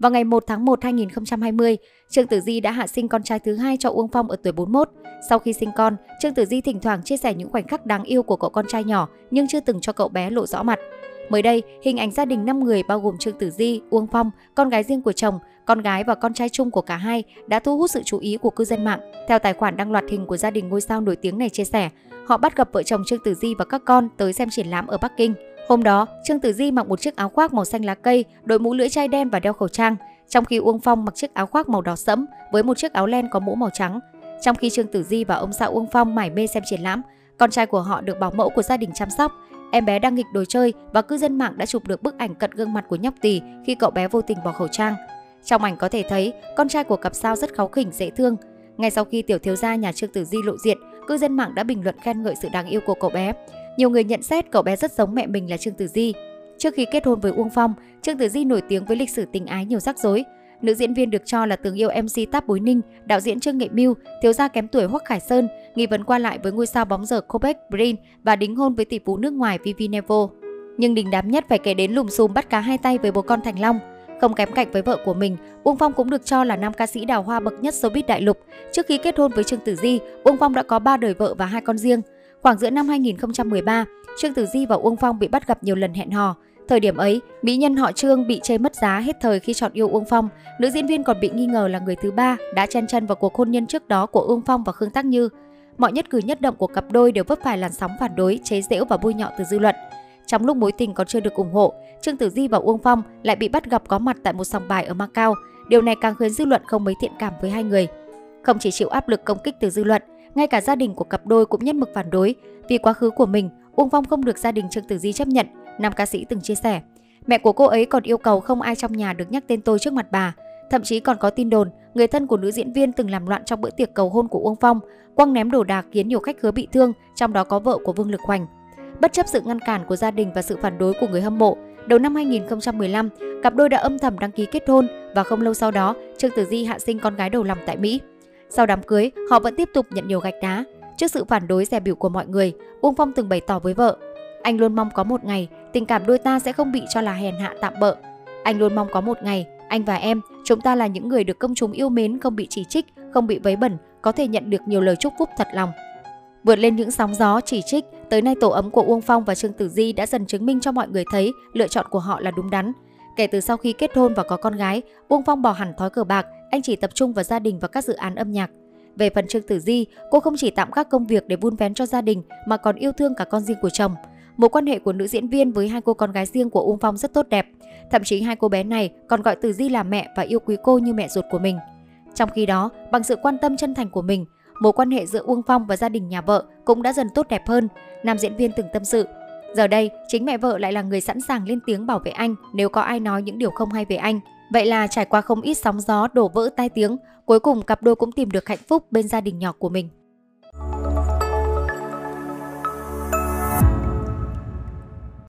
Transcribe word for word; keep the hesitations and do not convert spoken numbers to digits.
Vào ngày một tháng một năm hai nghìn không trăm hai mươi, Trương Tử Di đã hạ sinh con trai thứ hai cho Uông Phong ở tuổi bốn mươi mốt. Sau khi sinh con, Trương Tử Di thỉnh thoảng chia sẻ những khoảnh khắc đáng yêu của cậu con trai nhỏ nhưng chưa từng cho cậu bé lộ rõ mặt. Mới đây, hình ảnh gia đình năm người bao gồm Trương Tử Di, Uông Phong, con gái riêng của chồng, con gái và con trai chung của cả hai đã thu hút sự chú ý của cư dân mạng. Theo tài khoản đăng loạt hình của gia đình ngôi sao nổi tiếng này chia sẻ, họ bắt gặp vợ chồng Trương Tử Di và các con tới xem triển lãm ở Bắc Kinh. Hôm đó, Trương Tử Di mặc một chiếc áo khoác màu xanh lá cây, đội mũ lưỡi chai đen và đeo khẩu trang, trong khi Uông Phong mặc chiếc áo khoác màu đỏ sẫm với một chiếc áo len có mũ màu trắng. Trong khi Trương Tử Di và ông xã Uông Phong mải mê xem triển lãm, con trai của họ được bảo mẫu của gia đình chăm sóc. Em bé đang nghịch đồ chơi và cư dân mạng đã chụp được bức ảnh cận gương mặt của nhóc tỳ khi cậu bé vô tình bỏ khẩu trang. Trong ảnh có thể thấy con trai của cặp sao rất kháu khỉnh, dễ thương. Ngay sau khi tiểu thiếu gia nhà Trương Tử Di lộ diện, cư dân mạng đã bình luận khen ngợi sự đáng yêu của cậu bé. Nhiều người nhận xét cậu bé rất giống mẹ mình là Trương Tử Di. Trước khi kết hôn với Uông Phong, Trương Tử Di nổi tiếng với lịch sử tình ái nhiều rắc rối. Nữ diễn viên được cho là từng yêu em xê Táp Bối Ninh, đạo diễn Trương Nghệ Mưu, thiếu gia kém tuổi Hoắc Khải Sơn, nghi vấn qua lại với ngôi sao bóng rổ Kobe Bryant và đính hôn với tỷ phú nước ngoài Vivienne Nevo. Nhưng đình đám nhất phải kể đến lùm xùm bắt cá hai tay với bố con Thành Long. Không kém cạnh với vợ của mình, Uông Phong cũng được cho là nam ca sĩ đào hoa bậc nhất showbiz đại lục. Trước khi kết hôn với Trương Tử Di, Uông Phong đã có ba đời vợ và hai con riêng. Khoảng giữa năm hai nghìn không trăm mười ba, Trương Tử Di và Uông Phong bị bắt gặp nhiều lần hẹn hò. Thời điểm ấy, mỹ nhân họ Trương bị chê mất giá hết thời khi chọn yêu Uông Phong. Nữ diễn viên còn bị nghi ngờ là người thứ ba đã chen chân vào cuộc hôn nhân trước đó của Uông Phong và Khương Tác Như. Mọi nhất cử nhất động của cặp đôi đều vấp phải làn sóng phản đối, chế giễu và bôi nhọ từ dư luận. Trong lúc mối tình còn chưa được ủng hộ, Trương Tử Di và Uông Phong lại bị bắt gặp có mặt tại một sòng bài ở Macau. Điều này càng khiến dư luận không mấy thiện cảm với hai người. Không chỉ chịu áp lực công kích từ dư luận, ngay cả gia đình của cặp đôi cũng nhất mực phản đối. Vì quá khứ của mình, Uông Phong không được gia đình Trương Tử Di chấp nhận, nam ca sĩ từng chia sẻ. Mẹ của cô ấy còn yêu cầu không ai trong nhà được nhắc tên tôi trước mặt bà. Thậm chí còn có tin đồn, người thân của nữ diễn viên từng làm loạn trong bữa tiệc cầu hôn của Uông Phong, quăng ném đồ đạc khiến nhiều khách khứa bị thương, trong đó có vợ của Vương Lực Hoành. Bất chấp sự ngăn cản của gia đình và sự phản đối của người hâm mộ, đầu năm hai nghìn không trăm mười lăm, cặp đôi đã âm thầm đăng ký kết hôn và không lâu sau đó, Trương Tử Di hạ sinh con gái đầu lòng tại Mỹ. Sau đám cưới, họ vẫn tiếp tục nhận nhiều gạch đá. Trước sự phản đối dè bỉu của mọi người, Uông Phong từng bày tỏ với vợ: "Anh luôn mong có một ngày, tình cảm đôi ta sẽ không bị cho là hèn hạ tạm bợ. Anh luôn mong có một ngày, anh và em, chúng ta là những người được công chúng yêu mến, không bị chỉ trích, không bị vấy bẩn, có thể nhận được nhiều lời chúc phúc thật lòng." Vượt lên những sóng gió, chỉ trích, tới nay tổ ấm của Uông Phong và Trương Tử Di đã dần chứng minh cho mọi người thấy lựa chọn của họ là đúng đắn. Kể từ sau khi kết hôn và có con gái, Uông Phong bỏ hẳn thói cờ bạc, anh chỉ tập trung vào gia đình và các dự án âm nhạc. Về phần Trương Tử Di, cô không chỉ tạm gác công việc để vun vén cho gia đình mà còn yêu thương cả con riêng của chồng. Mối quan hệ của nữ diễn viên với hai cô con gái riêng của Uông Phong rất tốt đẹp. Thậm chí hai cô bé này còn gọi Tử Di là mẹ và yêu quý cô như mẹ ruột của mình. Trong khi đó, bằng sự quan tâm chân thành của mình, mối quan hệ giữa Uông Phong và gia đình nhà vợ cũng đã dần tốt đẹp hơn, nam diễn viên từng tâm sự. Giờ đây, chính mẹ vợ lại là người sẵn sàng lên tiếng bảo vệ anh nếu có ai nói những điều không hay về anh. Vậy là trải qua không ít sóng gió, đổ vỡ tai tiếng, cuối cùng cặp đôi cũng tìm được hạnh phúc bên gia đình nhỏ của mình.